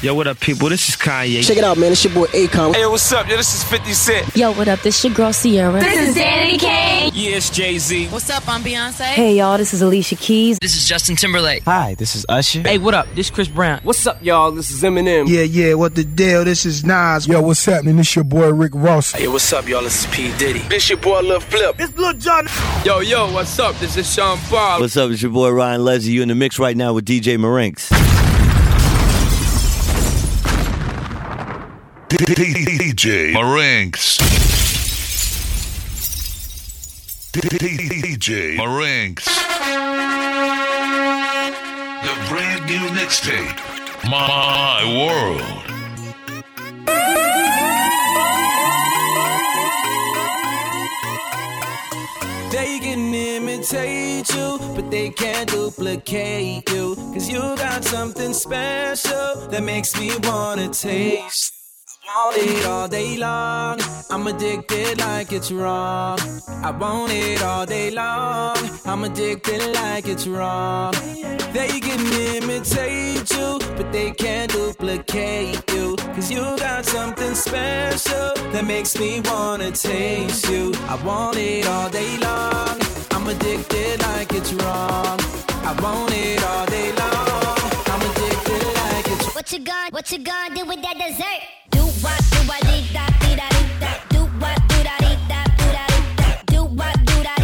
Yo, what up, people? This is Kanye. Check it out, man. It's your boy Akon. Hey, what's up? Yo, this is 50 Cent. Yo, what up? This your girl Sierra. This is Danny Kane. Yeah, it's Jay Z. What's up? I'm Beyonce. Hey, y'all. This is Alicia Keys. This is Justin Timberlake. Hi, this is Usher. Hey, what up? This is Chris Brown. What's up, y'all? This is Eminem. Yeah, what the deal? This is Nas. Yo, what's happening? This your boy Rick Ross. Hey, what's up, y'all? This is P. Diddy. This your boy Lil Flip. This Lil Jon. Yo, what's up? This is Sean Paul. What's up? It's your boy Ryan Leslie. You in the mix right now with DJ Marinx. DJ Marinx. DJ Marinx. The brand new mixtape, My World. They can imitate you, but they can't duplicate you. 'Cause you got something special that makes me wanna taste. Want it all day long, I'm addicted like it's wrong. I want it all day long, I'm addicted like it's wrong. They can imitate you, but they can't duplicate you. 'Cause you got something special that makes me wanna taste you. I want it all day long, I'm addicted like it's wrong. I want it all day long, I'm addicted like it's wrong. What you gonna do with that dessert? Do what do da do what do murder that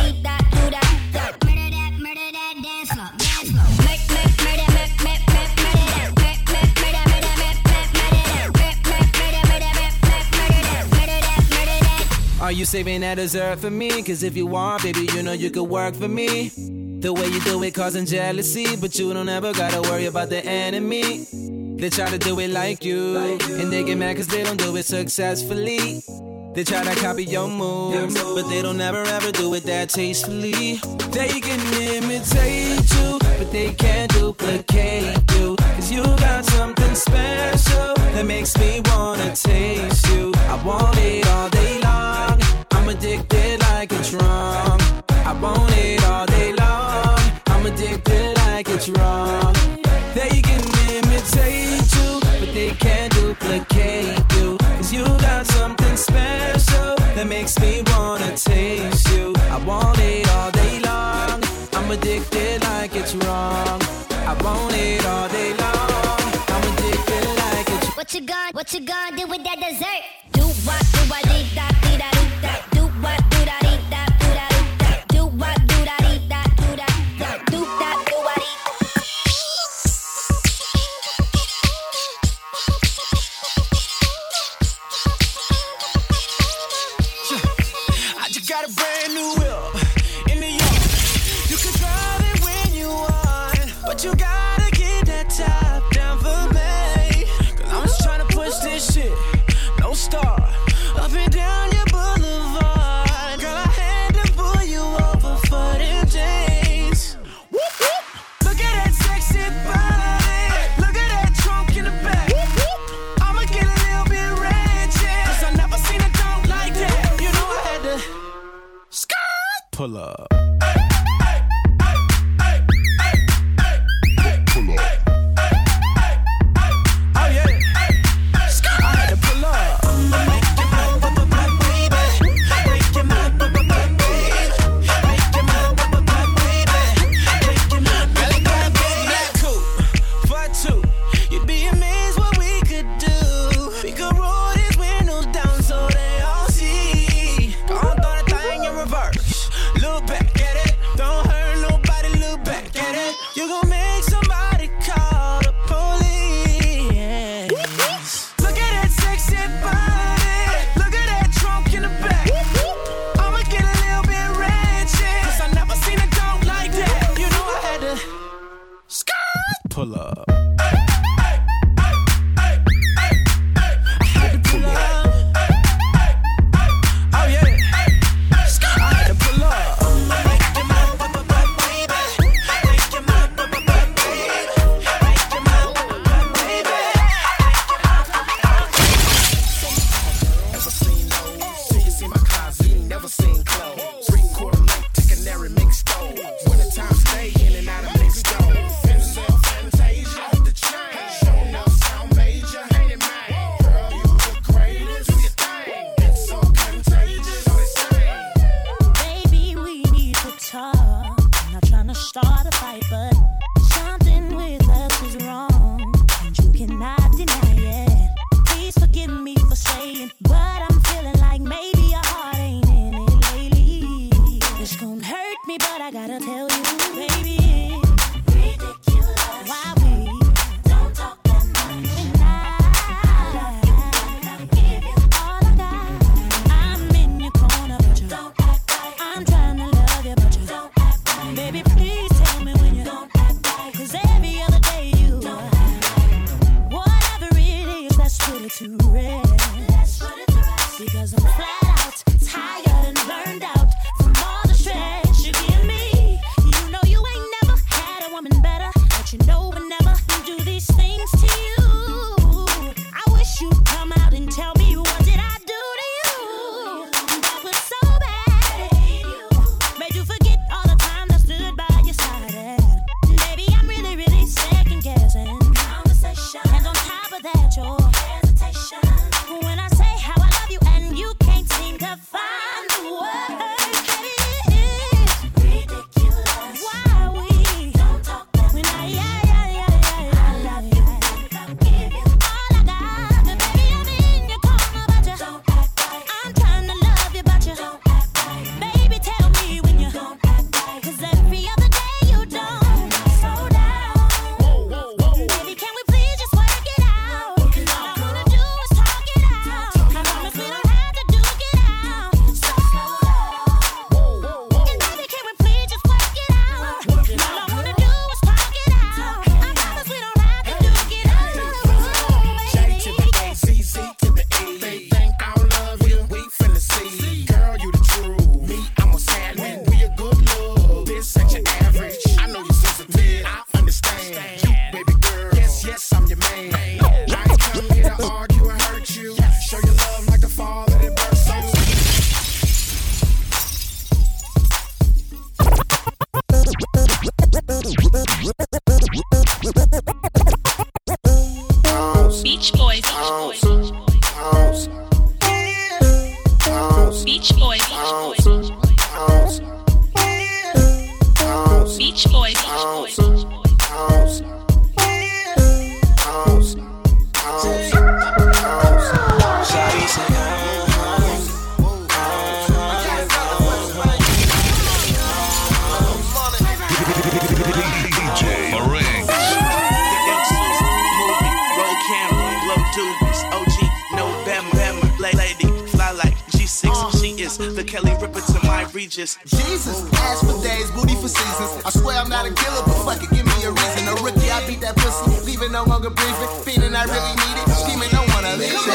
dance floor, murder that. Are you saving that dessert for me? 'Cause if you want, baby, you know you could work for me. The way you do it causing jealousy, but you don't ever gotta worry about the enemy. They try to do it like you, and they get mad 'cause they don't do it successfully. They try to copy your moves, but they don't ever do it that tastefully. They can imitate you, but they can't duplicate you. 'Cause you got something special that makes me wanna taste you. I want it all day long, I'm addicted like it's wrong. I want it all day long, I'm addicted like it's wrong. They can imitate you, but they can't duplicate you. 'Cause you got something special that makes me wanna taste you. I want it all day long, I'm addicted like it's wrong. I want it all day long, I'm addicted like it's wrong. What you gonna do with that dessert? Pull up. Back. to rest, because I'm flat out, tired and burned out from all the stress you give me. You know you ain't never had a woman better, but you know whenever you do these things to you, I wish you'd come out and tell me what did I do to you that was so bad, made you forget all the time that stood by your side. And baby, I'm really, really second guessing. And on top of that, your hesitation. When I say how I love you and you can't seem to find the word, baby, it's ridiculous. Why we don't talk that much? I love you, I'll give you all I got. But baby, I'm in your corner, but you don't act right. I'm trying to love you, but you don't act right. Baby, tell me when you don't act right. Cause every other day you don't. So down. Baby, can we Jesus, ass for days, booty for seasons. I swear I'm not a killer, but fuck it, give me a reason. A rookie, I beat that pussy, leaving no longer breathing. Feeling I really need it, scheming don't wanna leave it.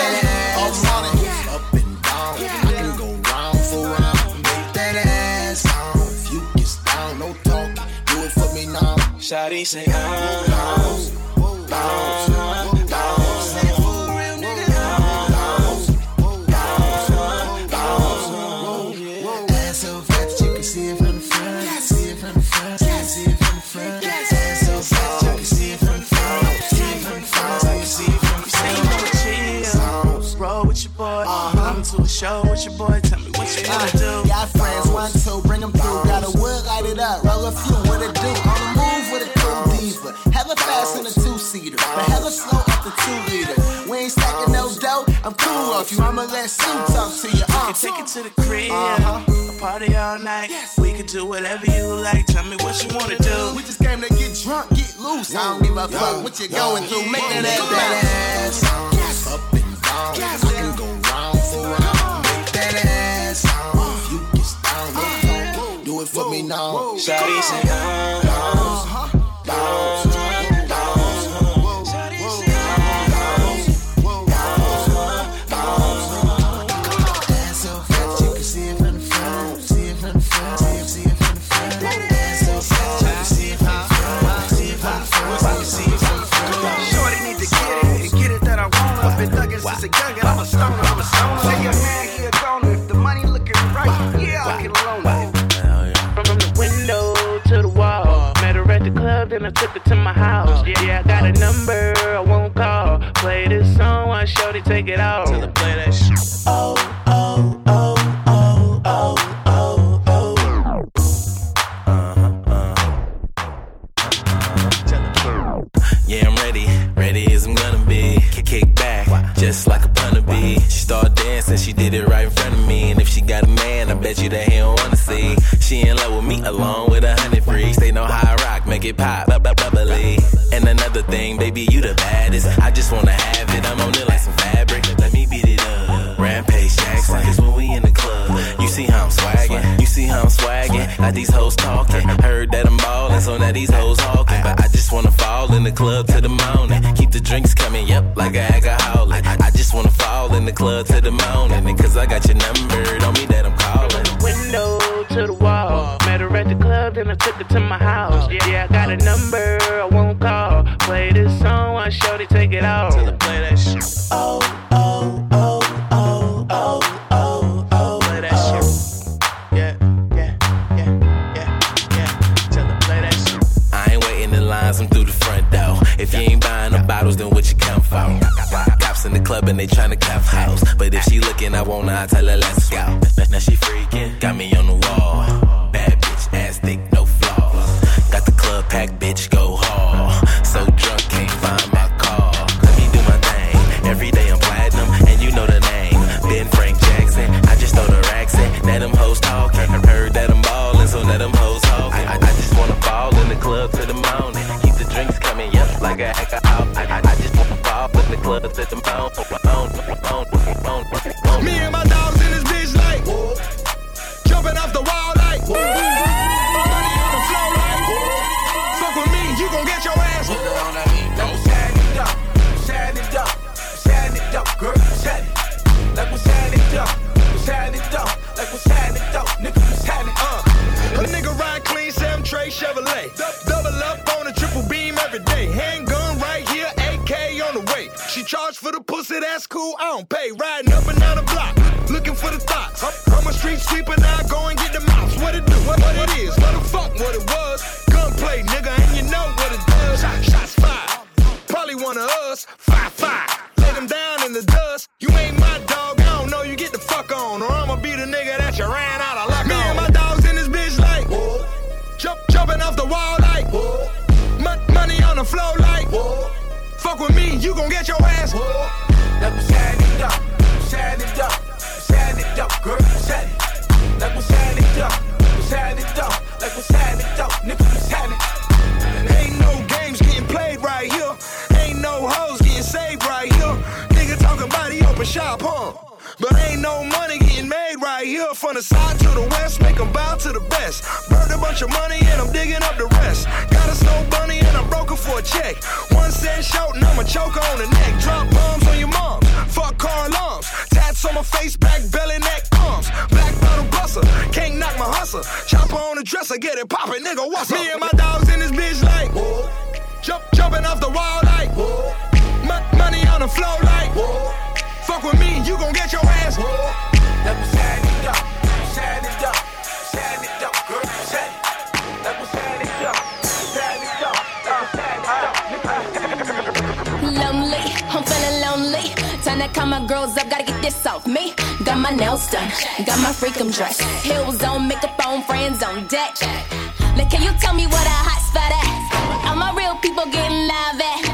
All on it, up and down, I can go round for round. Make that ass down, if you get down, no talk, do it for me now. Shawty say, show with your boy, tell me what you gotta do. Got friends, 1, 2, bring them through. Got a wood, light it up, roll a few, what it do? On the move with a cool diva. Hella fast in a 2-seater, but hella slow up the 2-liter. We ain't stacking no dough, I'm cool off you. I'ma let Snoop talk to you. You can take it to the crib, a party all night. Yes. We can do whatever you like, tell me what you wanna do. We just came to get drunk, get loose. I don't give a fuck what you going through, making that ass. Yes. Up and down, yes. I can go round for round. You get down, do it for me now. Shawty say, That's so fast, you can see it from the front. See it from the front, see it from the front. That's so fast, you can see it from the front. See it from the front, see it from the front. Shorty need to get it that I want. I've been thuggin' since a youngin', I'm a stoner. Say your man, he a goner. Yeah, I get alone with it. From the window to the wall. Met her at the club, then I took her to my house. Yeah, I got a number, I won't call. Play this song, I shorty take it off. Till I play that shit. Oh, oh, oh, oh, oh, oh, oh. Yeah, I'm ready as I'm gonna be. Kick back, just like a punter bee. She started dancing, she did it right in front of me. And if she got a man, I bet you that he don't wanna see. She in love with me, along with 100 freaks. They know how I rock, make it pop, bubbly. And another thing, baby, you the baddest. I just wanna have it, I'm on it like some fabric. Let me beat it up, Rampage Jackson. Cause when we in the club, you see how I'm swaggin'. Like these hoes talking. Heard that I'm ballin', so now these hoes hawkin'. But I just wanna fall in the club till the morning. Keep the drinks coming, yep, like an alcoholic. I just just wanna fall in the club to the morning. And cause I got your number, don't mean that I'm calling. Window to the wall. Met her at the club, then I took her to my house. Yeah, I got a number, I won't call. Play this song, I shorty take it off. Till I play that shit. Oh, oh, oh, oh, oh, oh, oh. Play that shit. Yeah, yeah, yeah, yeah, yeah. Till I play that shit. I ain't waiting in lines, I'm through the front door. If you ain't buying no bottles, then what you come for? Cops in the club and they tryna cop house. But if she looking, I want her, I tell her let's go. Now she freaking, got me on the wall. Bad bitch, ass thick, no flaws. Got the club packed, bitch, go hard. So drunk, can't find my car. Let me do my thing. Every day I'm platinum, and you know the name. Ben Frank Jackson, I just throw the racks in. Now them hoes talking. I heard that I'm ballin', so now them hoes talking. I just wanna ball in the club to the morning. Keep the drinks coming, yep, like a hacker out. I just wanna ball in the club to the morning. Me and my dogs in this bitch like jumping off the wall like money on the floor like fuck with me, you gon' get your ass. You know what I mean? Like we shining it up, shining it up, shining it up, girl, shining it. Like we shining it up, shining it up, like we shining it up, nigga, we shining up. A nigga ride clean, 7 tray Chevrolet, double up on a triple beam every day. Handgun right here, AK on the way. She charged for the pussy, that's cool, I don't pay. Riding up and down the block, looking for the thoughts. I'm a street sweeper, now I go and get the mouse. What it do, what it is, what the fuck, what it was. Gunplay, nigga, and you know what it does. Shots fired, probably one of us. 5-5, let him down in the dust. You ain't my dog, I don't know, you get the fuck on. Or I'ma be the nigga that you ran out of luck on. Me and my dogs in this bitch like jumping off the wall like money on the floor like fuck with me, you gon' get your ass. Let me shine it up, shine it up, shine it up, girl, shine it. Like we shine it up, we shine it up, like we shine it up, nigga, we shine it. Ain't no games getting played right here. Ain't no hoes getting saved right here. Nigga talking about he open shop, huh? But ain't no money getting made right here. From the side to the west, make them bow to the best. Burned a bunch of money and I'm digging up the rest. Got a snow bunny and I'm broken for a check. 1 cent short and I'm a choker on the neck. Drop bombs on your mom, fuck car alarms. Tats on my face, back, belly, neck, arms. Black bottle buster, can't knock my hustle. Chopper on the dresser, get it poppin', nigga, what's up? Me and my dogs in this bitch like jumping off the wall like money on the floor like fuck with me, you gon' get your ass. Let me shine it up, shine it up, shine it up, girl, shine it. Let me shine it up, shine it up, shine it up. Lonely, I'm feeling lonely. Time to call my girls up, gotta get this off me. Got my nails done, got my freakum dress. Heels on, makeup on, friends on deck. Like, can you tell me what a hot spot at? All my real people getting live at.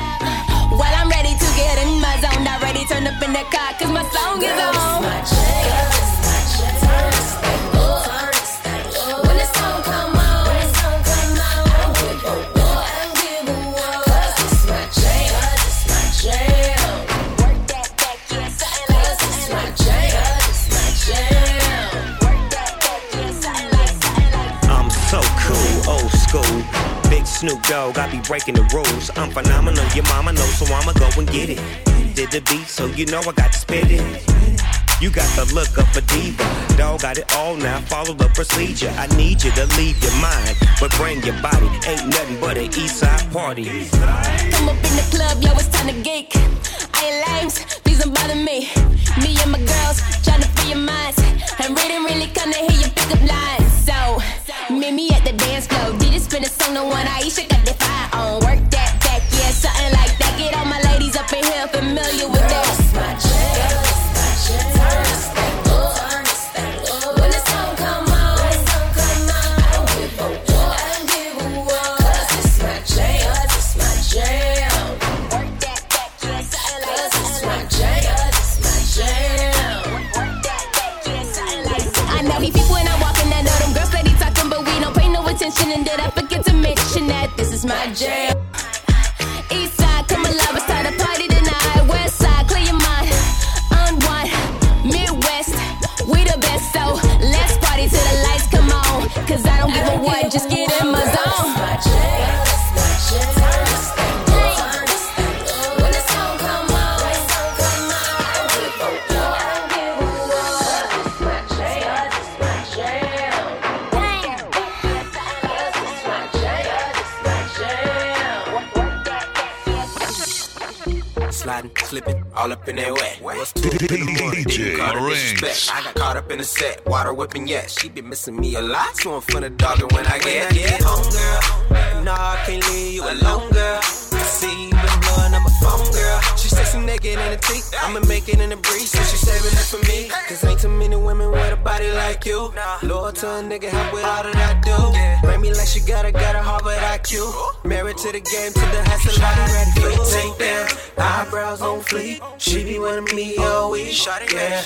Well, I'm ready to get in my zone. I already turned up in the car, cause my song is on. Girl, it's my jam. When the song come on, I don't give a what, cause it's my jam, Work that back, yeah, something like that. Cause it's my jam, Work that back, yeah, something like that. I'm so cool, old school. Big Snoop Dogg, I be breaking the rules. I'm phenomenal, your mama knows, so I'ma go and get it. Did the beat, so you know I got to spit it. You got the look of a diva. Dog got it all now, follow the procedure. I need you to leave your mind, but bring your body. Ain't nothing but an east side party. Come up in the club, yo, it's time to geek. I ain't lames, please don't bother me. Me and my girls, tryna free your minds. And really kinda hear you pick up lines. So, meet me at the dance floor. Did it spin a song, the one Aisha got that fire on. Work that back, yeah, something like that. Get all my ladies up in here familiar with that. Girl, it's my jam. Turn this thing up. When the song come on, I don't give a what, cause it's my jam, Work that back, yeah, something like that. Cause it's my jam, Work that back, yeah, something like that. I know he people when I walk in, I know them girls lady talking, but we don't pay no attention. And did I forget to mention that this is my jam? Eastside, come alive, it's time to party tonight. Westside, clear your mind. Midwest, we the best, so let's party till the lights come on. Cause I don't give a what, just get in my zone. Turn this thing up. When the song come on, I don't sippin', all up in that wet. What's two in the morning, DJ Marinx. I got caught up in the set, water whipping, yeah. She been missing me a lot, so I'm finna doggin' when I get home, girl. Nah, I can't leave you alone, girl. See you been blowin' up my phone, girl. She said she naked in the teeth, I'ma make it in the breeze, so she saving it for me. Cause ain't too many women with a body like you. Lord to a nigga, help with all that I do. Bring me like she got a heart but IQ. Married to the game, to the hustle, I be ready. Take that, eyebrows on fleek. She be wanting me all week, yeah.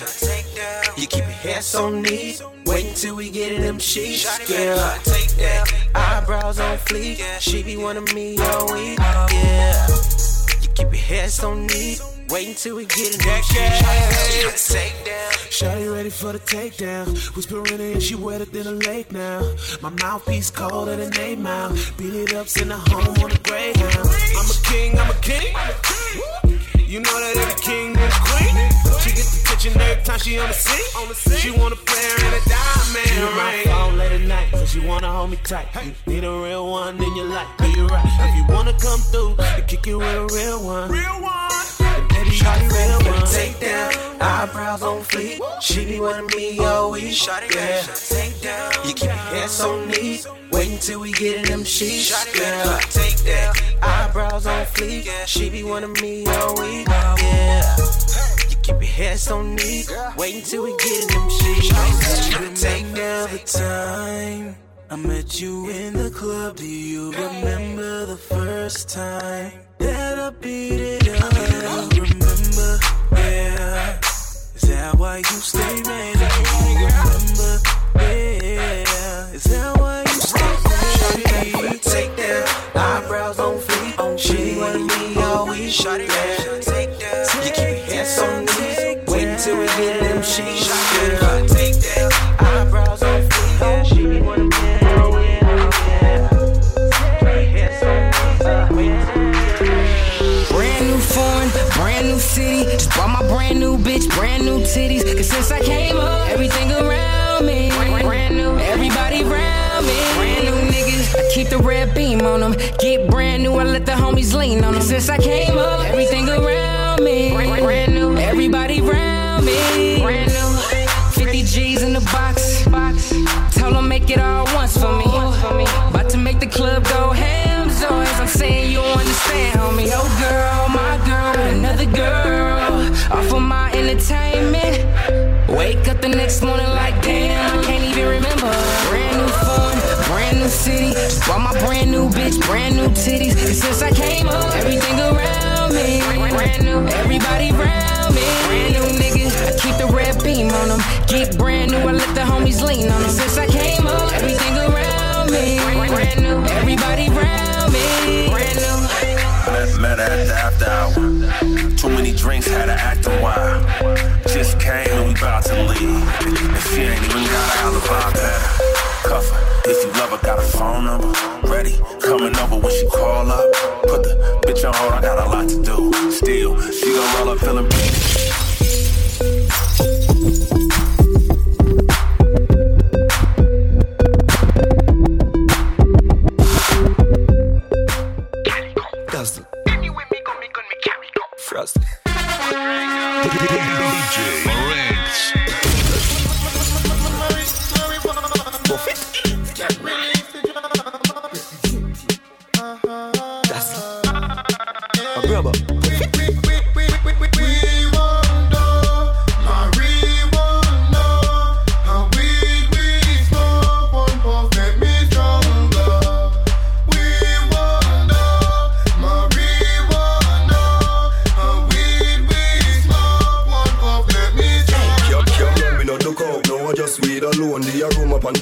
You keep your hair so neat, wait until we get in them sheets, yeah. Take that, eyebrows on fleek. She be wanting me all week, yeah. You keep your hair so neat, wait until we get in that cash. Shawty ready for the takedown. Whispering and she wetter than a lake now. My mouthpiece colder than a mile. Beat it up, send her home on the Greyhound. I'm a king, I'm a king. You know that every king is queen. She get the kitchen every time she on the scene. She want a player and a diamond ring. Right? She want my phone late at night, so she wanna hold me tight. You need a real one in your life, do you right? If you wanna come through, then kick it with a real one. Real one. Shawty ready for the takedown, eyebrows on fleek. She be wanting me all week, yeah. You keep your hair so neat, wait until we get in them sheets, yeah. Eyebrows on fleek, she be wanting me all week, yeah. You keep your hair so neat, wait until we get in them sheets, yeah. Take down the time I met you in the club. Do you remember the first time that I beat it up? I remember, yeah. Is that why you stay mad? I remember, yeah. Is that why you stay mad? Take that, eyebrows on fleek. On she wanted me always, shot it down. Take that, you keep your hands on me. Wait until we get them sheets. Take that, eyebrows on fleek. On she wanted me. Foreign, brand new city, just bought my brand new bitch, brand new titties. Cause since I came up, everything around me brand new, everybody around me brand new niggas. I keep the red beam on them, get brand new. I let the homies lean on them. Since I came up, everything around me brand new, everybody around me brand new. 50 G's in the box. Told them make it all once for me. About to make the club go ham, so as I'm saying, you don't understand, homie. Yo, girl, my girl, another girl. Off of my entertainment. Wake up the next morning like, damn, I can't even remember. Brand new phone, brand new city. Just bought my brand new bitch, brand new titties. And since I came up, everything around me brand new, everybody around me brand new niggas. I keep the red beam on them, get brand new. I let the homies lean on them. Since I came up, everything around me brand new, everybody around me brand new. Met her at the after hour. Too many drinks, had her acting wild. Just came and we bout to leave, and she ain't even got an alibi better. Cuff her, if you love her, got a phone number ready, coming over when she call up. Put the bitch on hold, I got a lot to do. Still, she gon' roll up feeling Dustin. Frosty. DJ Marinx.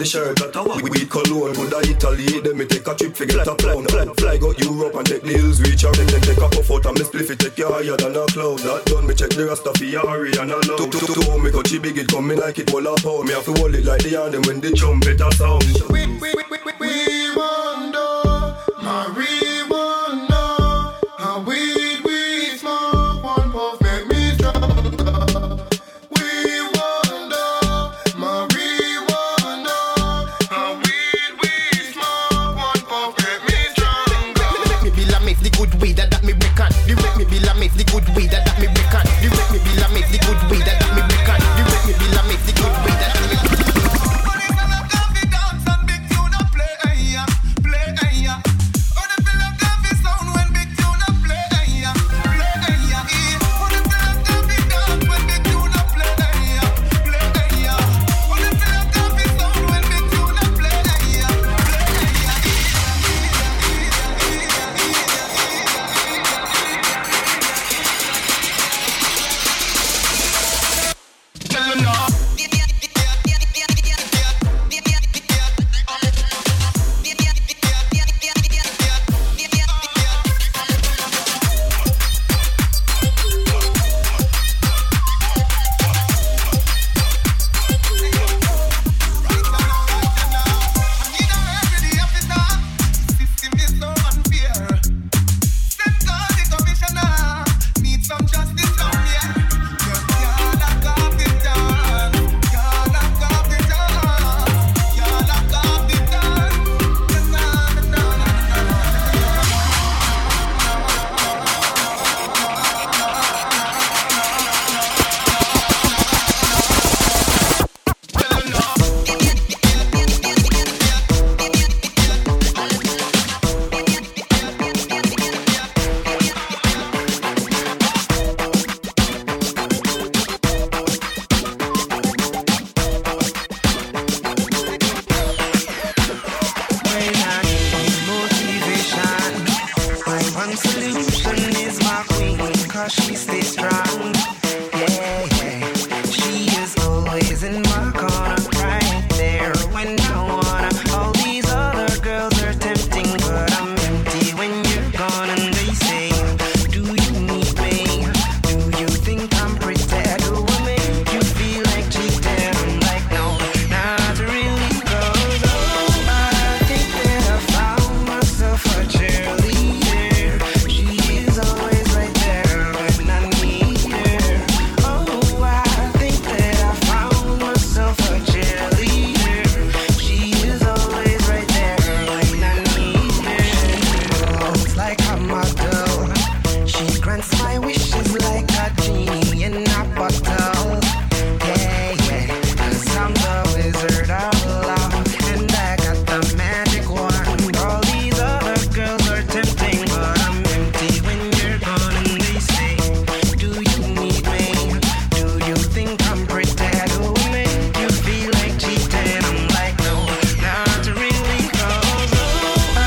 Shirt, we cologne, go to Italy, then me take a trip, figure out a plan. Fly go Europe and take the hills, reach out, then take a puff out and me spliff it, take you higher than a cloud. That done, me check the rasta for Yari and a load. To me got she big, it come in like it all up out. Me have to hold it like the hand, and when the trumpet a sound. We wonder, Marie. The good weed that me reckon. Versace and Apollo. Yeah, yeah, cause I'm the wizard of love, and I got the magic wand. All these other girls are tempting, but I'm empty when you're gone, and they say, do you need me? Do you think I'm pretty? I do make you feel like cheating. I'm like, no, not really, cause but I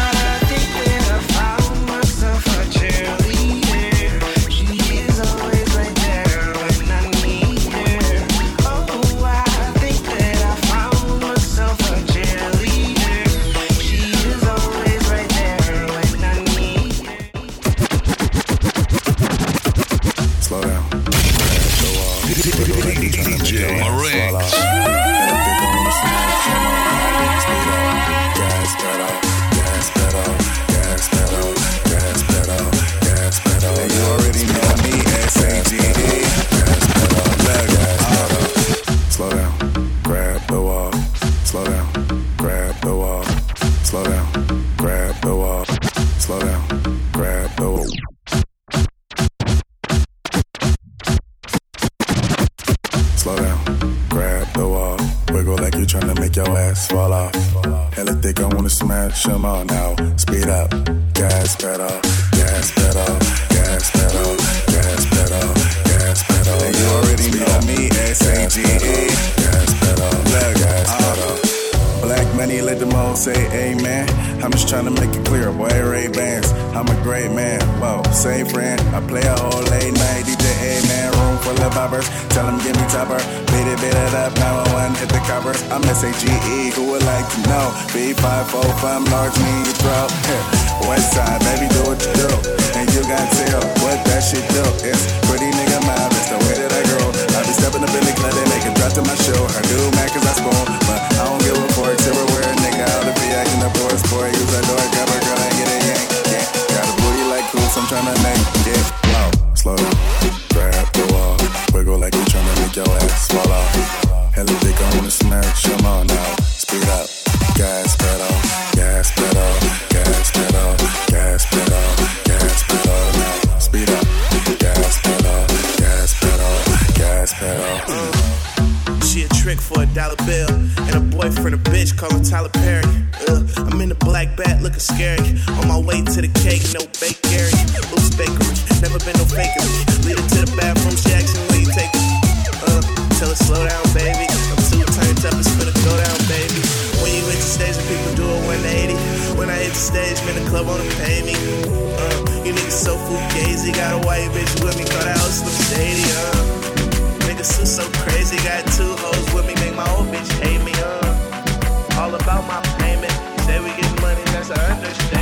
think that I found myself a cheerleader. She is always right there when I need her. Oh, I think that I found myself a cheerleader. She is always right there when I need her. Slow down. DJ Marinx. Gas pedal, gas pedal, gas pedal, gas pedal, gas pedal. You already know me, S-A-G-E. Gas pedal, gas pedal. Slow down, grab the wall. Slow down, grab the wall. Slow down, grab the wall. Slow down, grab the wall. Slow down, grab the wall. Wiggle like you're trying to make your ass fall off. Hella thick, I wanna smash them all now. Speed up, gas pedal, gas pedal, gas pedal, gas pedal, gas pedal. And you already know me, S-A-G-E. Gas pedal, gas pedal. Black money, let them all say amen. I'm just trying to make it clear, boy, Ray Bans. I'm a great man, whoa, same friend. I play a whole late night, DJ A-Man, room full of boppers. Tell them give me topper, beat it up, 911, hit the coppers. I'm S-A-G-E, who would like to know? B545, large me in your throat. West side, baby, do what you do. And you got to tell what that shit do. It's pretty nigga mouth, it's the way that I grow. I be stepping up in the club, they make a drop to my show. I do mac cause I spoon, but I don't give a fuck. Everywhere, nigga, out of the acting up for a sport. Use that door, grab a girl, I get a yank, yeah. Got a booty like Cruz, I'm tryna make it low. Slow down, grab the wall. Wiggle like you tryna make your ass fall off. Hella dick, I wanna smash them all now. Speed up, gas pedal, gas pedal, gas pedal, gas pedal, gas pedal now. Speed up, gas pedal, gas pedal, gas pedal. She a trick for $1 bill, and a boyfriend, a bitch, call her Tyler Perry. I'm in the black bat, looking scary. On my way to the cake, no bakery. Loose bakery, never been no fakery. Lead her to the bathroom, she asking where you take her. Tell her slow down, baby. I'm too turned up, it's finna go down, baby. When you hit the stage, the people do a 180. When I hit the stage, man, the club wanna pay me. You niggas so fugazi, got a white bitch with me, call that house Slim Shady. Niggas so crazy, got two hoes with me, make my old bitch hate me, All about my payment, say we get money, that's an understatement.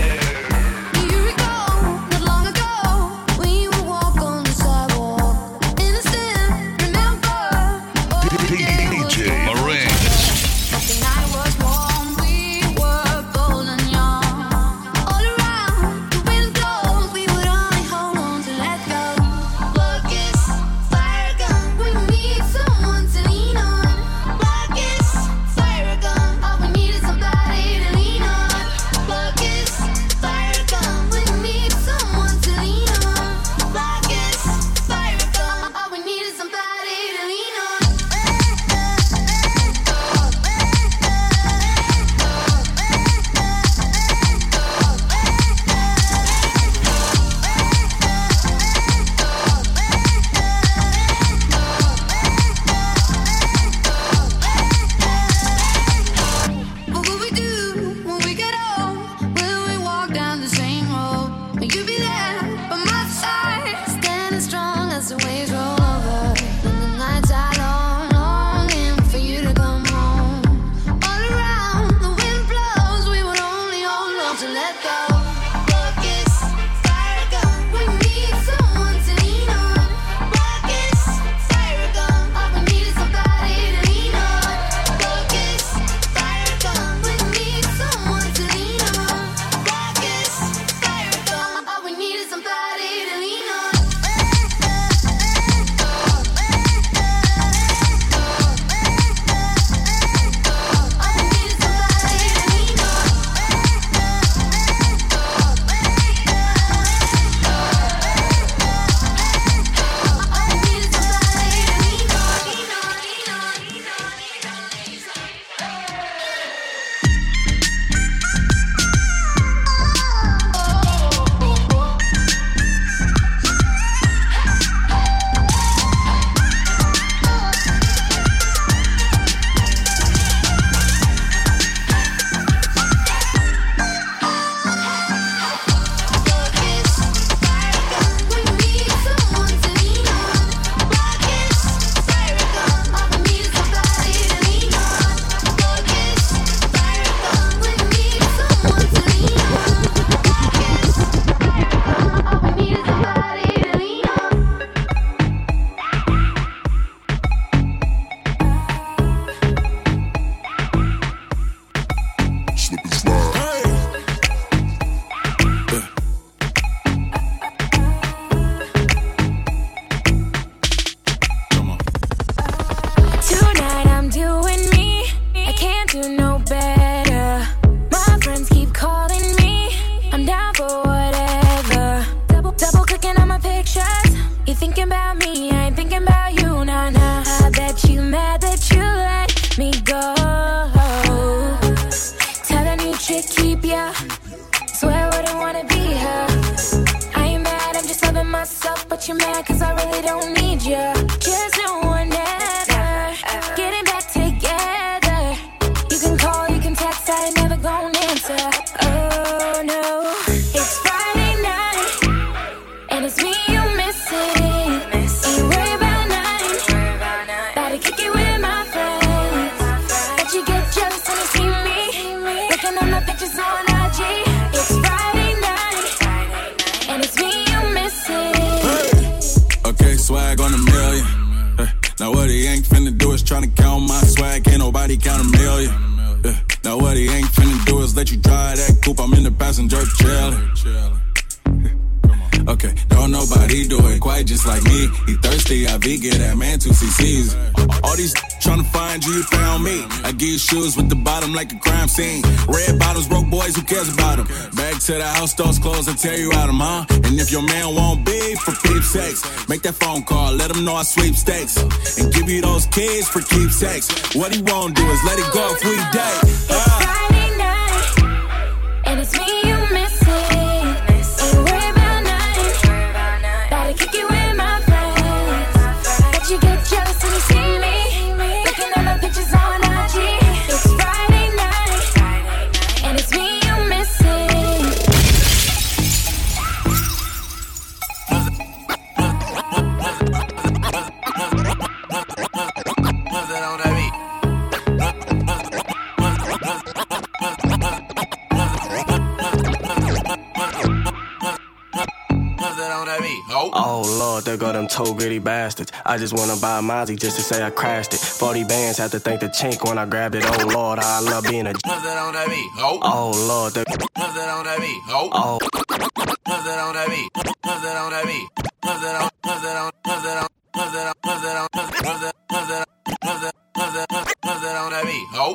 swag on a million. Now what he ain't finna do is tryna count my swag. Can't nobody count a million. Now what he ain't finna do is let you drive that coupe. I'm in the passenger chillin'. Okay, don't nobody do it quite just like me. He thirsty, I vegan, that man 2 cc's. All these tryna find you, you found me. I give shoes with the bottom like a crime scene. Red bottles, broke boys, who cares about them? Back to the house, doors closed, I tear you out of mine. And if your man won't be for peep sex, make that phone call, let him know I sweepstakes. And give you those kids for keepsakes. What he won't do is let it go if we date. It's Friday night, and it's me you missing. Oh Lord, there go them toe gritty bastards. I just wanna buy a Mozzie just to say I crashed it. 40 bands have to thank the chink when I grabbed it. Oh Lord, I love being a. Oh Lord, there. Oh.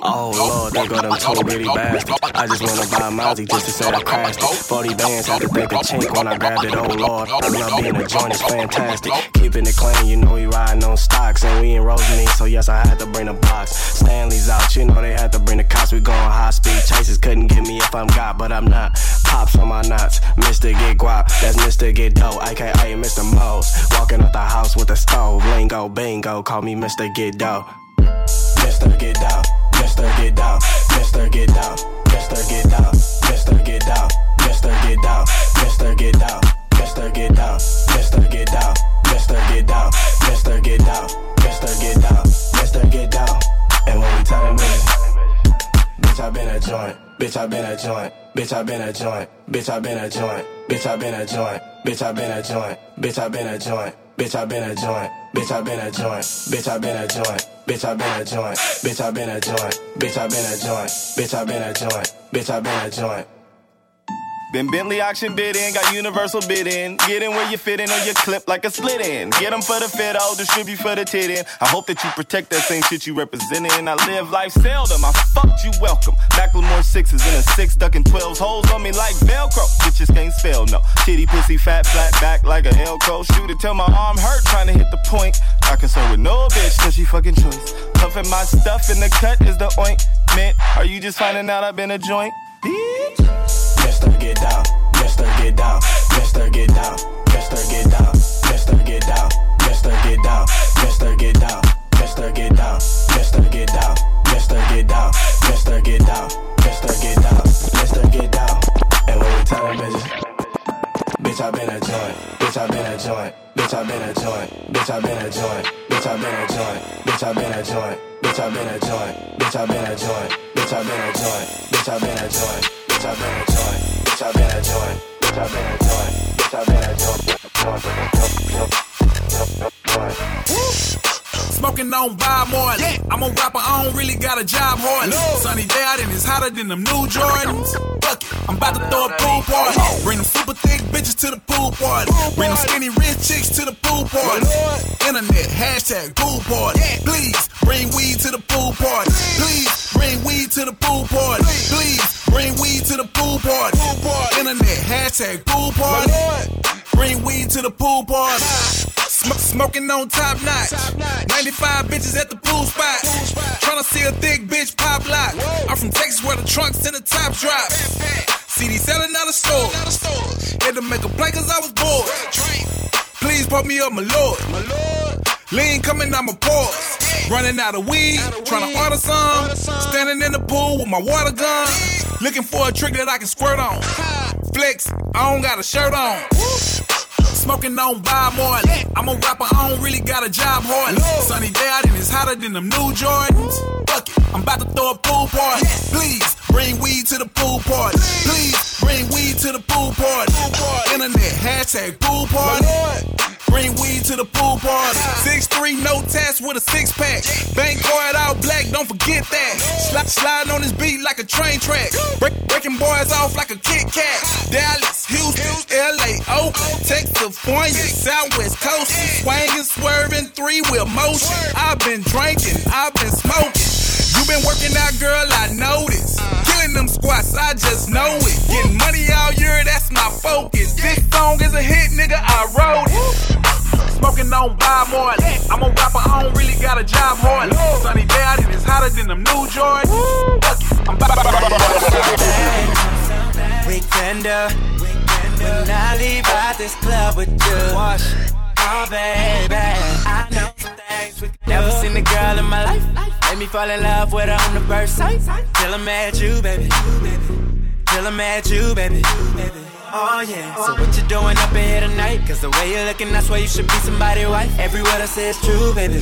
Oh Lord, there go them toe gritty bastards. I just wanna buy a Mozzie just to say I crashed it. 40 bands had to thank the chink when I grabbed it. Oh Lord, I love being a joint, it's fantastic. Keeping it clean, you know we riding on stocks. And we in Rosemary, so yes, I had to bring the box. Stanley's out, you know they had to bring the cops. We going high speed chases, couldn't get me if I'm got, but I'm not. Pops on my knots, Mr. Get Guap, that's Mr. Get Dope, aka Mr. Moe's. Walking out the house with a stove, lingo bingo, call me Mr. Get Dope. Mr. Get Dope, Mr. Get Dope, Mr. Get Dope. Mr. Get Down, Mr. Get Down, Mr. Get Down, Mr. Get Down, Mr. Get Down, Mr. Get Down, Mr. Get Down, Mr. Get Down, Mr. Get Down, Mr. Get Down. And when we tellin' bitches, bitch I been a joint, bitch I been a joint, bitch I been a joint, bitch I been a joint, bitch I been a joint, bitch I been a joint, bitch I been a joint, bitch I been a joint, bitch I been a joint, bitch I been a joint. Bitch, I been a joint. Bitch, I been a joint. Bitch, I been a joint. Bitch, I been a joint. Bitch, I been a joint. Then Bentley auction bid in, got universal bid in. Get in where you fit in on your clip like a split in. Get them for the fit, I'll distribute for the tit in. I hope that you protect that same shit you representin'. I live life seldom, I fucked you welcome. Macklemore sixes in a six, ducking 12s. Holes on me like Velcro, bitches can't spell no. Titty pussy fat, flat back like a Elko. Shoot it till my arm hurt, trying to hit the point. Not concerned with no bitch, cause she fucking choice. Puffin' my stuff in the cut is the ointment. Are you just finding out I've been a joint? Bitch. Mr. Get Down, Mr. Get Down, Mr. Get Down, Mr. Get Down, Mr. Get Down, Mr. Get Down, Mr. Get Down, Mr. Get Down, Mr. Get Down, Mr. Get Down, Mr. Get Down, Mr. Get Down, Mr. Get Down. And when we tellin' bitches, bitch I been a joint, bitch I been a joint, bitch I been a joint, bitch I been a joint, bitch I been a joint, bitch I been a joint, bitch I been a joint, bitch I been a joint, bitch I been a joint, bitch I been a joint. Bitch, I've been a joint. Bitch, I've been a joint. Bitch, I've been a joint. Bitch, I've been a joint. Smoking on Bob Marley. Yeah. I'm a rapper, I don't really got a job hardly. No. Sunny day out and it's hotter than them new Jordans. Fuck it, I'm about to throw a pool party. Bring them super thick bitches to the pool party. Bring them skinny rich chicks to the pool party. Internet, hashtag pool party. Yeah. Please, bring weed to the pool party. Please, bring weed to the pool party. Please. Bring weed to the pool party. Internet, hashtag pool party. Bring weed to the pool party. Smoking on top notch. 95 bitches at the pool spot. Tryna see a thick bitch pop lock. I'm from Texas where the trunks and the top drop. CD selling out of stores. Had to make a play cause I was bored. Please pump me up, my lord. Lean coming, I'm a pause. Running out of weed, tryna order some. Standing in the pool with my water gun. Looking for a trick that I can squirt on. Flex, I don't got a shirt on. Smoking on Bob Marley. I'm a rapper, I don't really got a job hardly. Sunny day out and it's hotter than them new Jordans. Fuck it, I'm about to throw a pool party. Please, bring weed to the pool party. Please, bring weed to the pool party. Internet, hashtag pool party. Bring weed to the pool party. 6'3", no tats with a six-pack. Bank card out black, don't forget that. Slide on this beat like a train track. Breaking boys off like a Kit Kat. Dallas, Houston, L.A., Oakland, Texas, California, Southwest Coast. Swangin', swervin', three-wheel motion. I've been drinking, I've been smoking. You been working out, girl, I noticed. Killing them squats, I just know it. Getting money all year, that's my focus. This song is a hit, nigga, I wrote it. Smoking on Bob Marley. I'm a rapper, I don't really got a job hardly. Sunny day out, and it's hotter than them new Jordans. Fuck it, I'm back. Weekender, when I leave out this club with you. Wash, oh baby, I know. Never seen a girl in my life. Made me fall in love with her on the first sight. Till I'm at you, baby. Till I'm at you, baby. Oh yeah. So what you doing up in here tonight? Cause the way you're looking, that's why you should be somebody's wife. Every word I say is true, baby.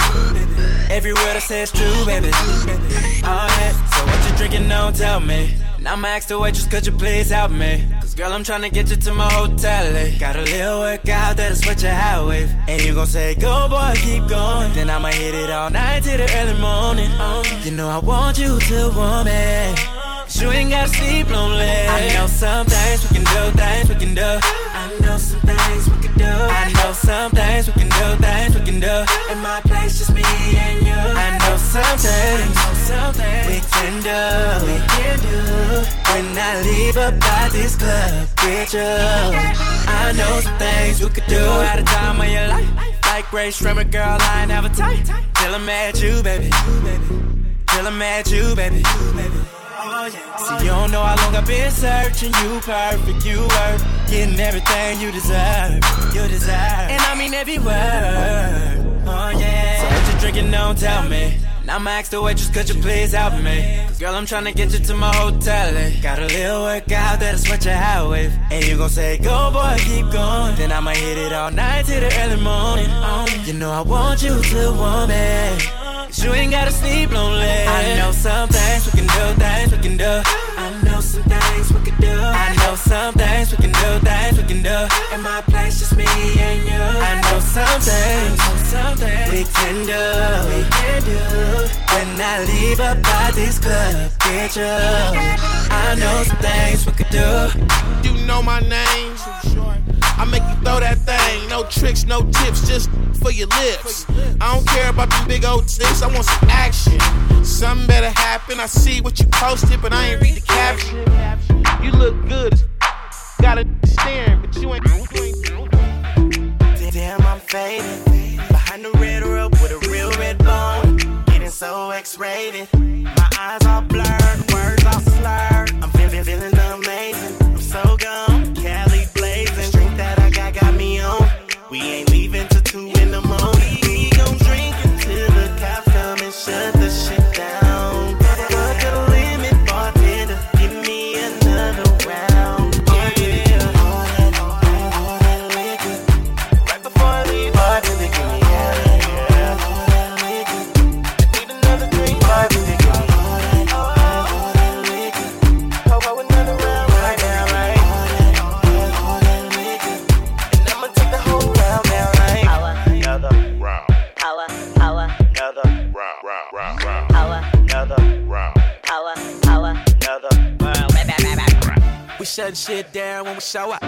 Every word I say is true, baby. Oh yeah. So what you drinking? Don't tell me. And I'ma ask the waitress, could you please help me? Cause girl, I'm tryna get you to my hotel, eh? Got a little workout that'll switch your high wave. And you gon' say, go boy, keep going. Then I'ma hit it all night till the early morning. You know I want you to want me. Cause you ain't gotta sleep lonely. I know some things we can do, things we can do. I know some things we can do. I know some things we can do, things we can do. In my place, just me and you. I know some things. We can do, we can do. When I leave up by this club with you, I know some things you could do. At a time of your life, like Ray Shrimmer, girl, I ain't have a type. Till I'm at you, baby. Till I'm at you, baby. See, you don't know how long I've been searching. You perfect, you worth getting everything you deserve. You deserve, and I mean every word. Oh yeah. So what you drinking? Don't tell me. Now I'ma ask the waitress, could you please help me? Cause girl, I'm tryna get you to my hotel, eh? Got a little workout that'll sweat your high wave. And you gon' say, go boy, keep going. Then I'ma hit it all night till the early morning. You know I want you to want me. Cause you ain't gotta sleep lonely. I know some things we can do, things we can do. I know some things we can do. I know some things we can do, things we can do. In my place, just me and you. I know some things. We can do, we can do. When I leave up by this club, get you. I know some things we could do. You know my name, I make you throw that thing. No tricks, no tips, just for your lips. I don't care about them big old tips, I want some action. Something better happen, I see what you posted, but I ain't read the caption. You look good, got a staring, but you ain't. Damn, I'm faded. Behind the red rope with a real red bone. Getting so X-rated. My eyes all blurred, words all slurred. I'm feeling amazing. I'm so gone, Cali blazing. This drink that I got me on. We ain't leaving till 2 in the morning. We gon' drink until the cops come and shut the shit down. Fuck the limit, bartender. Give me another round. Oh yeah, all that liquor. Right before I leave, bartender, give me. Shutting shit down when we show up.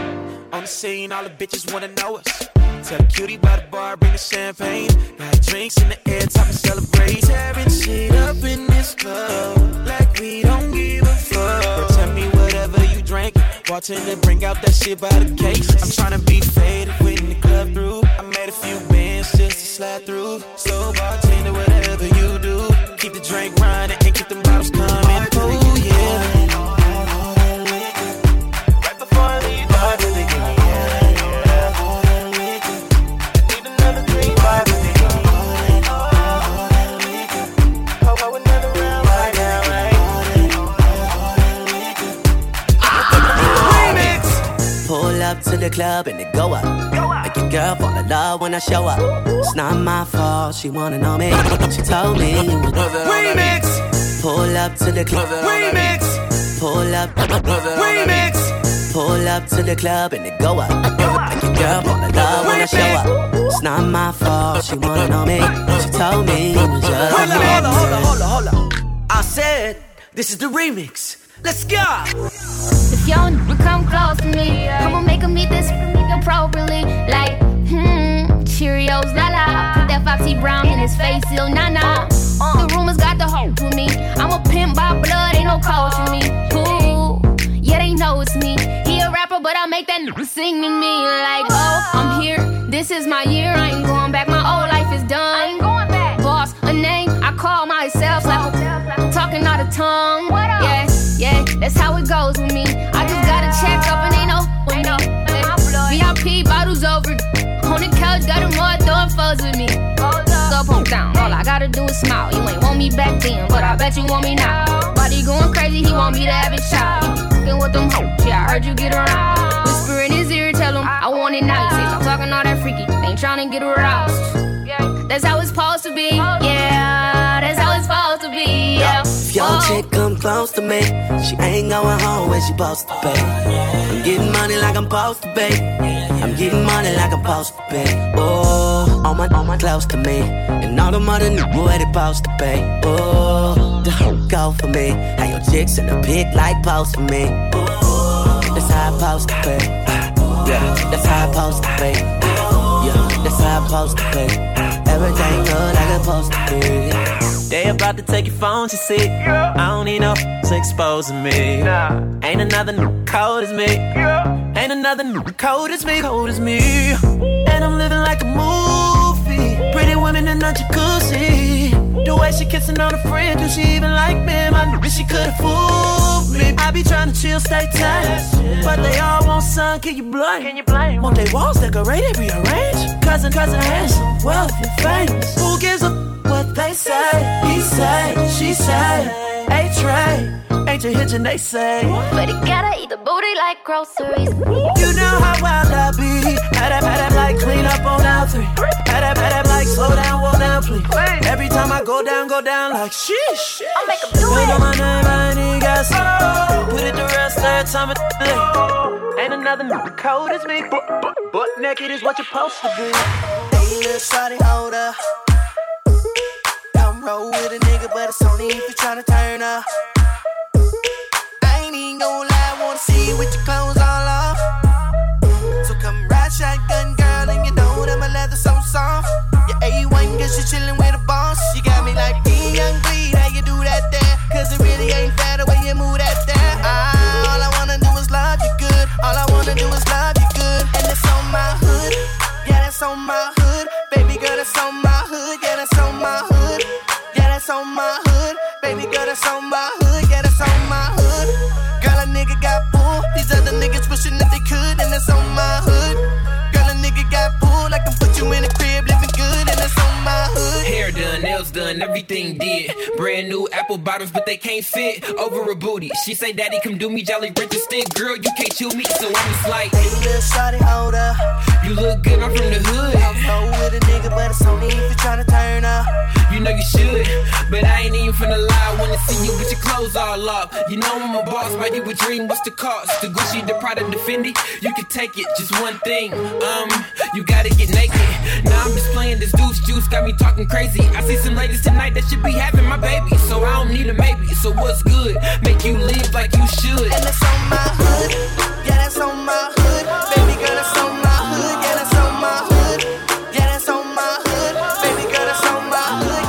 On the scene, all the bitches wanna know us. Tell the cutie by the bar, bring the champagne. Got drinks in the air, time to celebrate. Tearing shit up in this club, like we don't give a fuck. Girl, tell me whatever you drank. Bartender, bring out that shit by the case. I'm tryna be faded when the club through. I made a few bands just to slide through. So bartender, whatever you do, keep the drink running and keep them bottles coming. Oh yeah. To the club and they go up. Make your girl fall in love when I show up. It's not my fault, she wanna know me. She told me. Remix. Pull up to the club. Remix. Pull up. Remix. pull up to the club and they go up. Like your girl wanna love, wanna show up. It's not my fault, she wanna know me. She told me it was just a mix. Hold on. I said, this is the remix. Let's go. If y'all never come close to me, I'ma make them eat this appropriately. Like, Cheerios, la la. Put that Foxy Brown in his face, still na na. The rumors got the hope for me. I'm a pimp by blood, ain't no cause for me. Ooh, yeah, they know it's me. He a rapper, but I make that sing to me. Like, oh, I'm here, this is my year. I ain't going back, my old life is done. I ain't going back. Boss, a name, I call myself. Like, talking out of tongue. What up? Yeah. Yeah, that's how it goes with me. I just gotta check up and ain't no with me. VIP bottles over. On the couch, got a more throwing foes with me. Up, on down. All I gotta do is smile. You ain't want me back then, but I bet you want me now. Body going crazy, he want me to have his child. He be fucking with them hoes. Yeah, I heard you get around. Whisper in his ear, tell him I want it now. He says I'm talking all that freaky. Ain't tryna get aroused. That's how it's supposed to be. Yeah, that's how it's supposed to be. Yeah. If your chick come close to me, she ain't going home where she supposed to be. I'm getting money like I'm supposed to be. I'm getting money like I'm supposed to be. Oh, all my close to me, and all the mother knew where they supposed to be. Oh, the hoe go for me. How your chicks in the pig like post for me. Oh, that's how I supposed to be. Yeah, that's how I supposed to be. Yeah, that's how I supposed to be. Everything good like I'm supposed to be. They about to take your phone, she see. Yeah. I don't need no exposing me. Nah. Ain't another cold as me. Yeah. Ain't another cold as me. And I'm living like a movie. Pretty women in a jacuzzi. The way she kissing on her friend, do she even like me? I wish she could've fooled me. I be trying to chill, stay tight, but they all want sun. Can you blame? Want they walls decorated, rearranged? Cousin handsome, wealthy, famous. Who gives a? What they say, he say, she say, A-Train, ain't you hitchin', they say. But he gotta eat the booty like groceries. You know how wild I be. Had that like clean up on out three. Had that like slow down, walk down, please. Every time I go down like sheesh. I'll make him do it. Look on my name, I ain't even got some. Put it to rest, that time of the day. Ain't another cold as me. Butt naked is what you're supposed to be. Hey, little shawty, hold up. Roll with a nigga, but it's only if you tryna turn up. I ain't even gon' lie, wanna see you with your clothes all off. So come ride shotgun, girl, and you know that my leather's so soft. Your A1, cause you chillin' with a boss. You got me like being young bleed, how you do that there? Cause it really ain't fair the way you move that there. All I wanna do is love you good. All I wanna do is love you good. And it's on my hood, yeah, that's on my hood. Baby girl, that's on my hood, yeah, that's on my hood. That's on my hood, baby girl, that's on my hood, yeah, that's on my hood. Girl, a nigga got pulled, these other niggas wishing that they could, and that's on my hood. Girl, a nigga got pulled, I can put you in the crib, living good, and that's on my hood. Hair done, nails done, everything did. Brand new apple bottoms, but they can't fit over a booty. She say, daddy, come do me, jolly rich and stick. Girl, you can't chew me, so I'm just like, hey, little shawty, hold up. You look good, I'm from the hood. I'm cold with a nigga, but it's only if you tryna turn up. You know you should, but I ain't even finna lie. Wanna see you with your clothes all off. You know I'm a boss, but you a dream. What's the cost? The Gucci, the Prada, the Fendi. You can take it, just one thing. You gotta get naked. Now I'm just playing this juice, got me talking crazy. I see some ladies tonight that should be having my baby, so I don't need a maybe. So what's good? Make you live like you should. And that's on my hood, yeah, that's on my hood, baby girl, that's on my hood, yeah, that's on my hood, yeah, that's on my hood, baby girl, that's on my hood.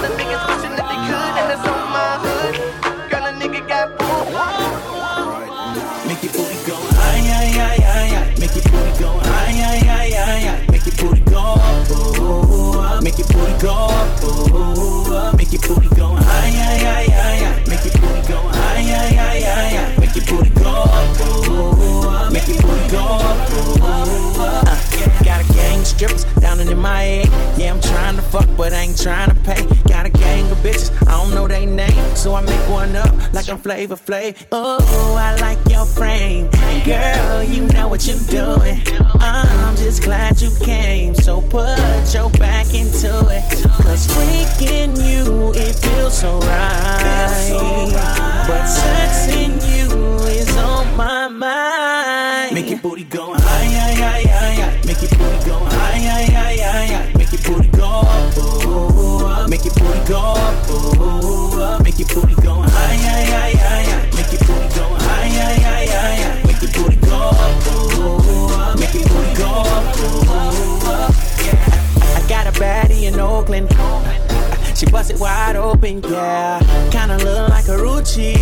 Make your booty go, ay ay ay ay ay. Make your booty go, ay ay ay ay ay. Make your booty go, make your booty go. Got a gang of strippers down in my head. Yeah, I'm trying to fuck, but I ain't trying to pay. Got a gang of bitches, I don't know they name, so I make one up like I'm Flavor Flav. Oh, I like your frame, girl, you know what you're doing. I'm just glad you came, so put your back into it. Cause freaking you, it feels so right. But sex Brooklyn. She bust it wide open, yeah. Kinda look like a Ruchi,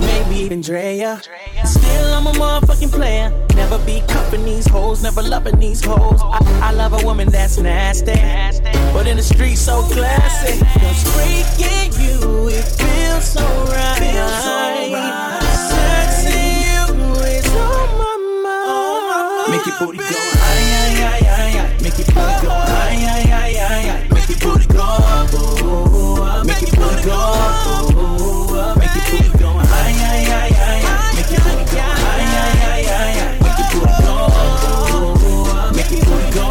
maybe even Drea. Still, I'm a motherfucking player. Never be cuffing these hoes, never loving these hoes. I love a woman that's nasty, but in the street so classy. Just freaking you, it feels so right. Sexy you is on my mind. Make your booty go, ay, ay, ay, ay. Make your booty go, ay, ay, ay, ay, ay. Make your booty go, oh, make your booty go, oh, make your booty go, ay, ay, ay, ay, ay, make your booty go, ay, ay, ay, ay, ay, make your booty go, oh, make your booty go,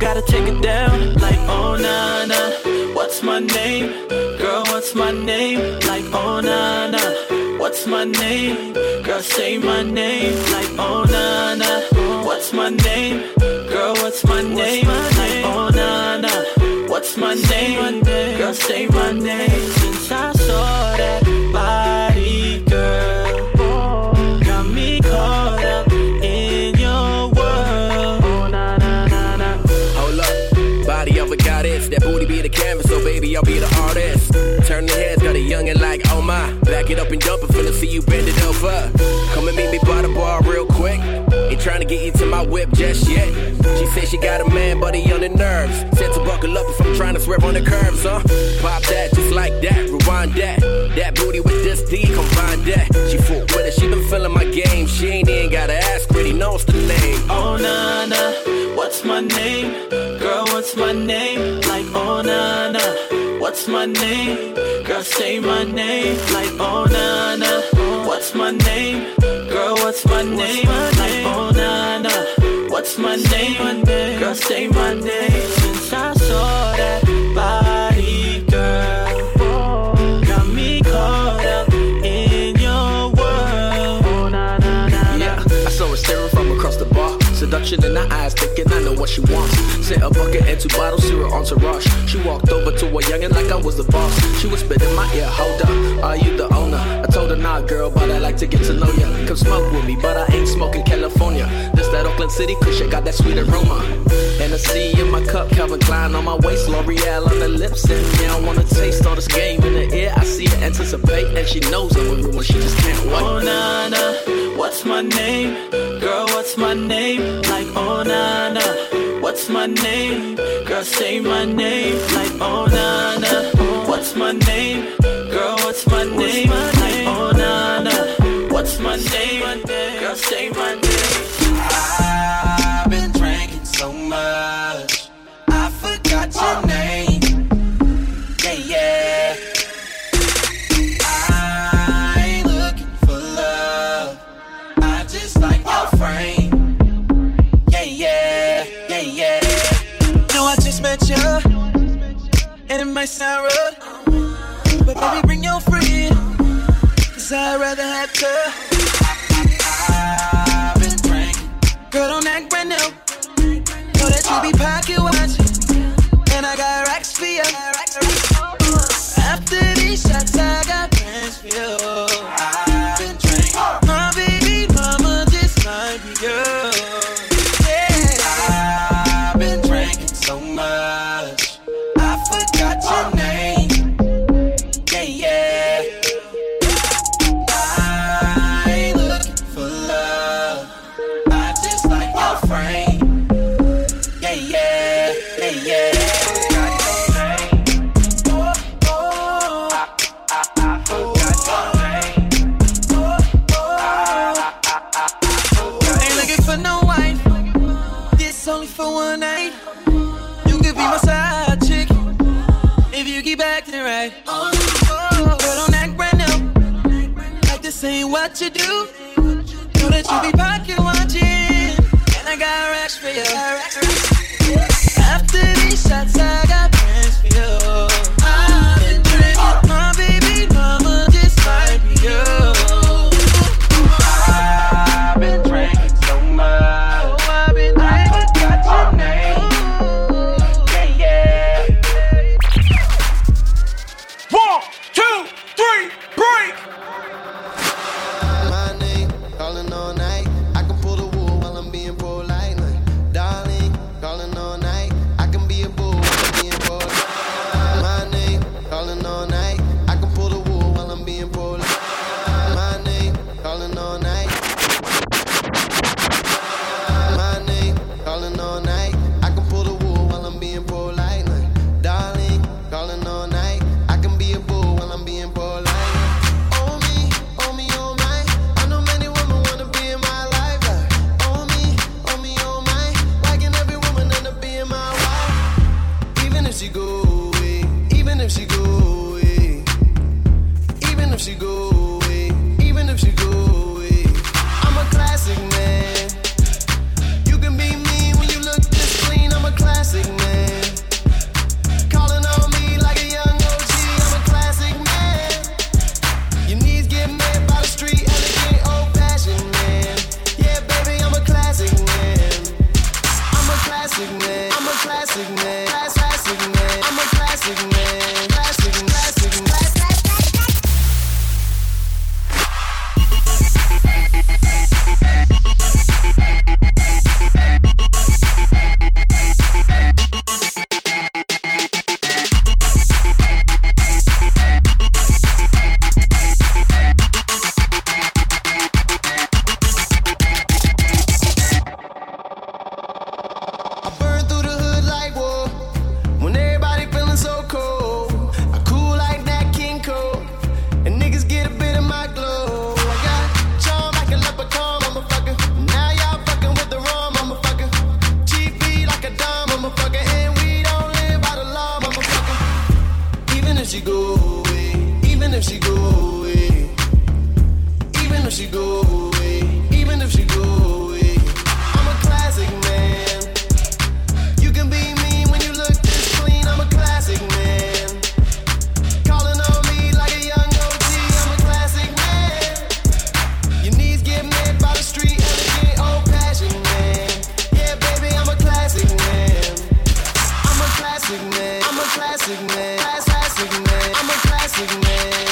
gotta take it down. Like, oh, nah, nah, what's my name? Girl, what's my name? Like, oh, nah, nah, what's my name? Girl, say my name. Like, oh, nah, nah, what's my name? Girl, what's my name? Like, oh, nah, nah, what's my name? Girl, say my name. Since I saw that body, girl, that booty be the canvas, so baby, I'll be the artist. Turn the heads, got a youngin' like, oh my. Back it up and dump it, finna see you bend it over. Come and meet me by the bar real quick. Ain't tryna get into my whip just yet. She said she got a man, but he on the nerves. Said to buckle up if I'm tryna swerve on the curves, huh? Pop that, just like that, rewind that. That booty with this D, combine that. She fool with it, she been feeling my game. She ain't even gotta ask, pretty knows the name. Oh, nah, nah, what's my name? Girl, what's my name? Like, oh, nah, nah, what's my name? Girl, say my name. Like, oh, nah, nah, what's my name? Girl, what's my name? Like, oh, nah, nah, what's my name? Girl, say my name. Since I saw that body, girl, got me caught up in your world. Oh, nah, nah, nah, yeah, I saw her staring from across the bar. Seduction in her eyes, thinking I know what she wants. Sent a bucket and 2 bottles, syrup entourage. She walked over to a youngin' like I was the boss. She whispered in my ear, hold up, are you the owner? I told her, nah, girl, but I like to get to know ya. Come smoke with me, but I ain't smoking California. This that Oakland City cushion, got that sweet aroma. Hennessy in my cup, Calvin Klein on my waist, L'Oreal on the lips, and yeah, I wanna taste all this game in the air. I see her anticipate, and she knows I'm a ruin, she just can't wait. Oh, nah, nah, what's my name? Girl, what's my name? Like, oh, nah, nah, what's my name? Girl, say my name. Like, oh, nah, nah, what's my name? Girl, what's my name? Like, oh, nah, nah, what's my name? Girl, say my name. I've been drinking so much, I forgot your name. Yeah, yeah. I ain't looking for love, I just like your frame. And it might sound rude, but baby, bring your friend, 'cause I'd rather have her. I've been drinking. Girl, don't act brand new. Know that you be pocket watching, and I got racks for you. After these shots, I got plans for you. I've been drinking. My baby mama just might be yours. What you do? Know that you be pocket watching, and I got racks for you. After these shots, I got plans for you. I've been drinking, my baby mama just might be you. I've been drinking so much. Being go away, even if she go away. I'm a classic man. You can be mean when you look this clean. I'm a classic man. Calling on me like a young OG. I'm a classic man. Your knees get mad by the street, elegant old passion man. Yeah, baby, I'm a classic man. I'm a classic man. I'm a classic man. Classic man. I'm a classic man.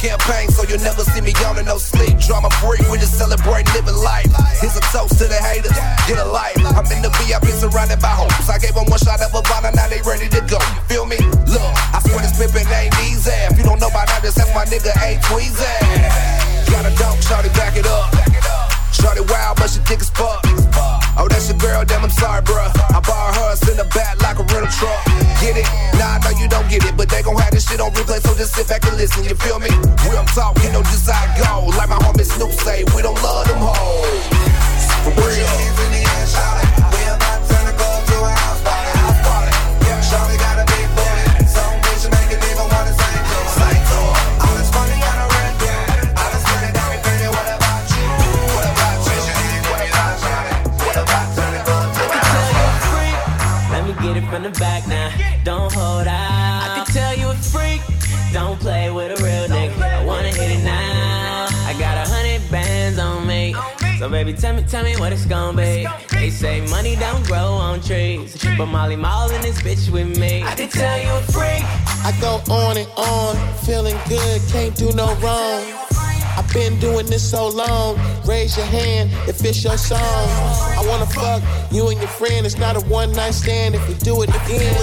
campaign, so you'll never see me on in no sleep. Drama free, we just celebrate living life. Here's a toast to the haters, get a life. I'm in the VIP surrounded by hopes. I gave them one shot of a bottle, now they ready to go. You feel me? Look, I swear this pimpin' ain't easy. If you don't know by now, just ask my nigga A-Tweezy. Got a dope, shawty, back it up. Shorty wild, but she thick as fuck. Oh, that's your girl, damn, I'm sorry, bruh. I borrowed her, send her back like a rental truck. Get it? Nah, I know you don't get it, but they gon' have this shit on replay, so just sit back and listen, you feel me? Real talk, you know just how I go. Like my homie Snoop say, we don't love them hoes. For real. We about to go to a house party. Shorty got a big booty, so bitch, you make it even wanna say to her. All this funny on the record, all this funny down in dirty, what about you? What about you? What about Shorty? What about turning go to a house party? Let me get it from the back now, don't hold out. I can tell you a freak, don't play with a real nigga. I wanna hit it now, I got 100 bands on me. So baby, tell me what it's gon' be. They say money don't grow on trees, but Molly Mall in this bitch with me. I can tell you a freak. I go on and on, feeling good, can't do no wrong. I've been doing this so long. Raise your hand if it's your song. I wanna fuck you and your friend. It's not a one night stand. If we do it again,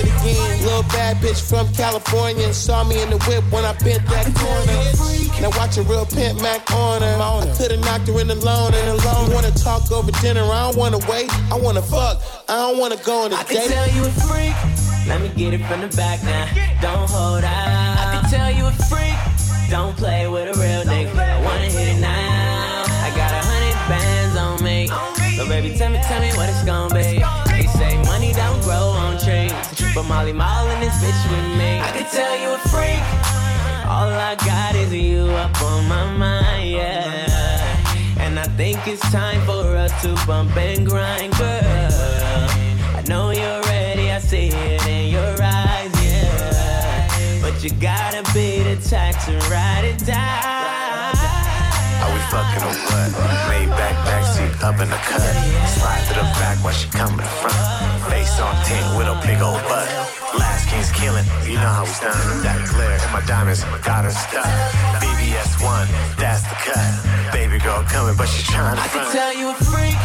Little bad bitch from California saw me in the whip when I bent that corner. Now watch a real pimp Mac on her. I could've knocked her in the loan and alone. Wanna talk over dinner, I don't wanna wait. I wanna fuck, I don't wanna go on a date. I can tell you a freak. Let me get it from the back now. Don't hold out. I can tell you a freak. Don't play with a real nigga. I wanna hit it now. I got 100 bands on me. So baby, tell me what it's gonna be. They say money don't grow on trees, but Molly Mall in this bitch with me. I can tell you a freak. All I got is you up on my mind, yeah. And I think it's time for us to bump and grind, girl. I know you're ready, I see it in your eyes, yeah. But you gotta be the type to ride or die. Are we fucking or what? Made backseat, up in the cut. Slide to the back while she come in front. Face on tint with a big old butt. Last king's killing, you know how we done. That glare in my diamonds got her stuck. BBS1, that's the cut. Baby girl coming, but she trying to run. I can tell you a freak.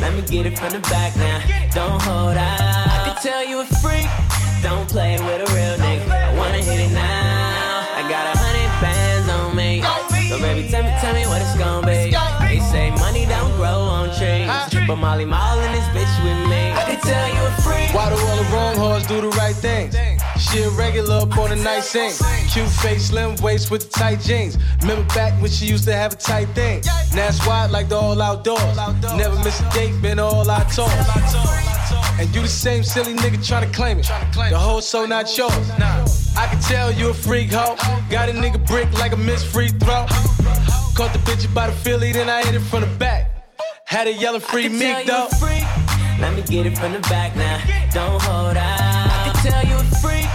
Let me get it from the back now. Don't hold out. I can tell you a freak. Don't play with a real nigga. I wanna hit it now. I got 100 bands on me. So baby, tell me what it's gonna be. They say money don't grow on trees, but Molly Mall in this bitch with me. I can tell you a freak. Why do all the wrong hoes do the right things? She a regular up on a night sing. Cute face, slim waist with the tight jeans. Remember back when she used to have a tight thing. Now it's wide like the all outdoors. Never miss a date, been all I told. And you the same silly nigga tryna claim it. The whole soul not yours. I can tell you a freak hoe. Got a nigga brick like a missed free throw. Caught the bitch by the Philly, then I hit it from the back. Had a yellow free meek though. Let me get it from the back now. Don't hold out. I can tell you a freak.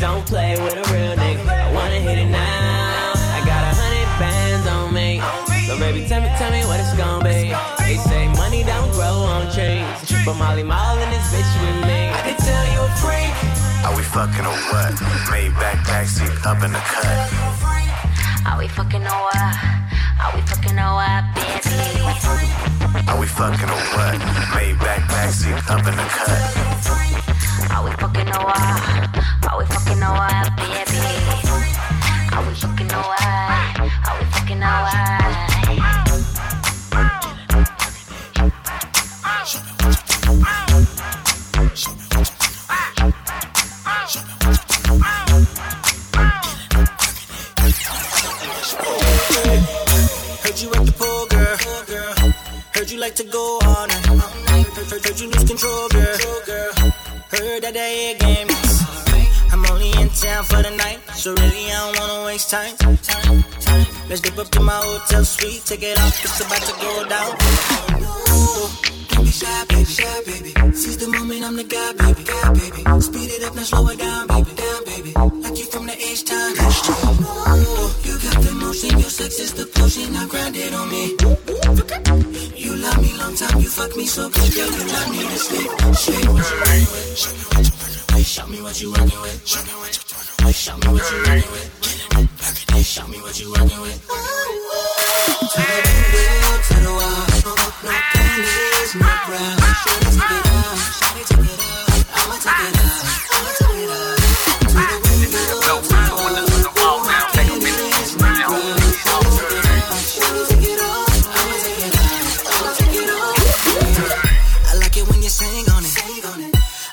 Don't play with a real nigga. I wanna hit it now. I got 100 bands on me. So baby, tell me what it's gonna be. They say money don't grow on trees, but Molly Mall in this bitch with me. I can tell you a freak. Are we fucking or what? Maybach backseat up in the cut. Are we fucking or what? Are we fucking or what, baby? Are we fucking or what? Maybach backseat up in the cut. Are we fucking or what? Are we fucking or what, baby? Are we fucking or what? Are we fucking or what? Heard you at the pool, girl. Heard you like to go on. Heard you lose control, girl. Heard that air game. I'm only in town for the night, so really I don't wanna waste time. Let's dip up to my hotel suite, take it off, it's about to go down. Ooh, don't be shy, baby. Seize the moment, I'm the guy, baby. Speed it up, now slow it down, baby. Like you from the H-Town. Ooh, you got the motion, your sex is the potion, now grind it on me. You love me long time, you fuck me so good, girl, you love me to sleep. Shake what you working with, show me what you working with. Show me what you working with. Everything, show me what you working with. Turn the wheel, turn the wall. No panties, no bra. Shorty, take it off. Shorty, take it off. I'ma take it off. I'ma take it off. Turn the wheel, turn the wall. No panties, no bra. Shorty, take it off. Shorty, take it off. I'ma take it off. I'ma take it off. I like it when you sing on it.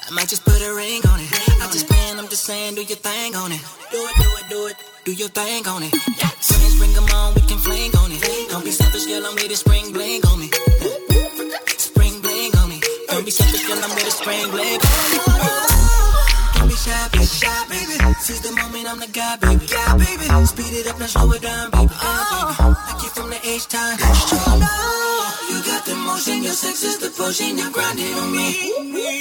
I might just put a ring on it. I'm just playing, I'm just saying, do your thing on it. Do it, do it, do it. Do your thing on it. Friends, bring them on, we can fling on it. Don't be selfish, girl, I'm with the spring bling on me. Spring bling on me. Don't be selfish, girl, I'm with the spring bling on me. Don't be shy, baby, shy, baby. Seize the moment, I'm the guy, baby. Yeah, baby. Speed it up, now slow it down, baby. Like you from the H-Town. You got the motion, your sex is the potion, you're grinding on me.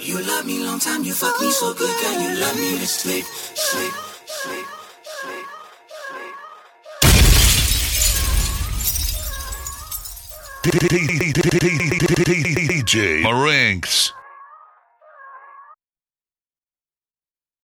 You love me long time, you fuck me so good, girl, you love me to sleep, sleep, sleep. DJ Marinx.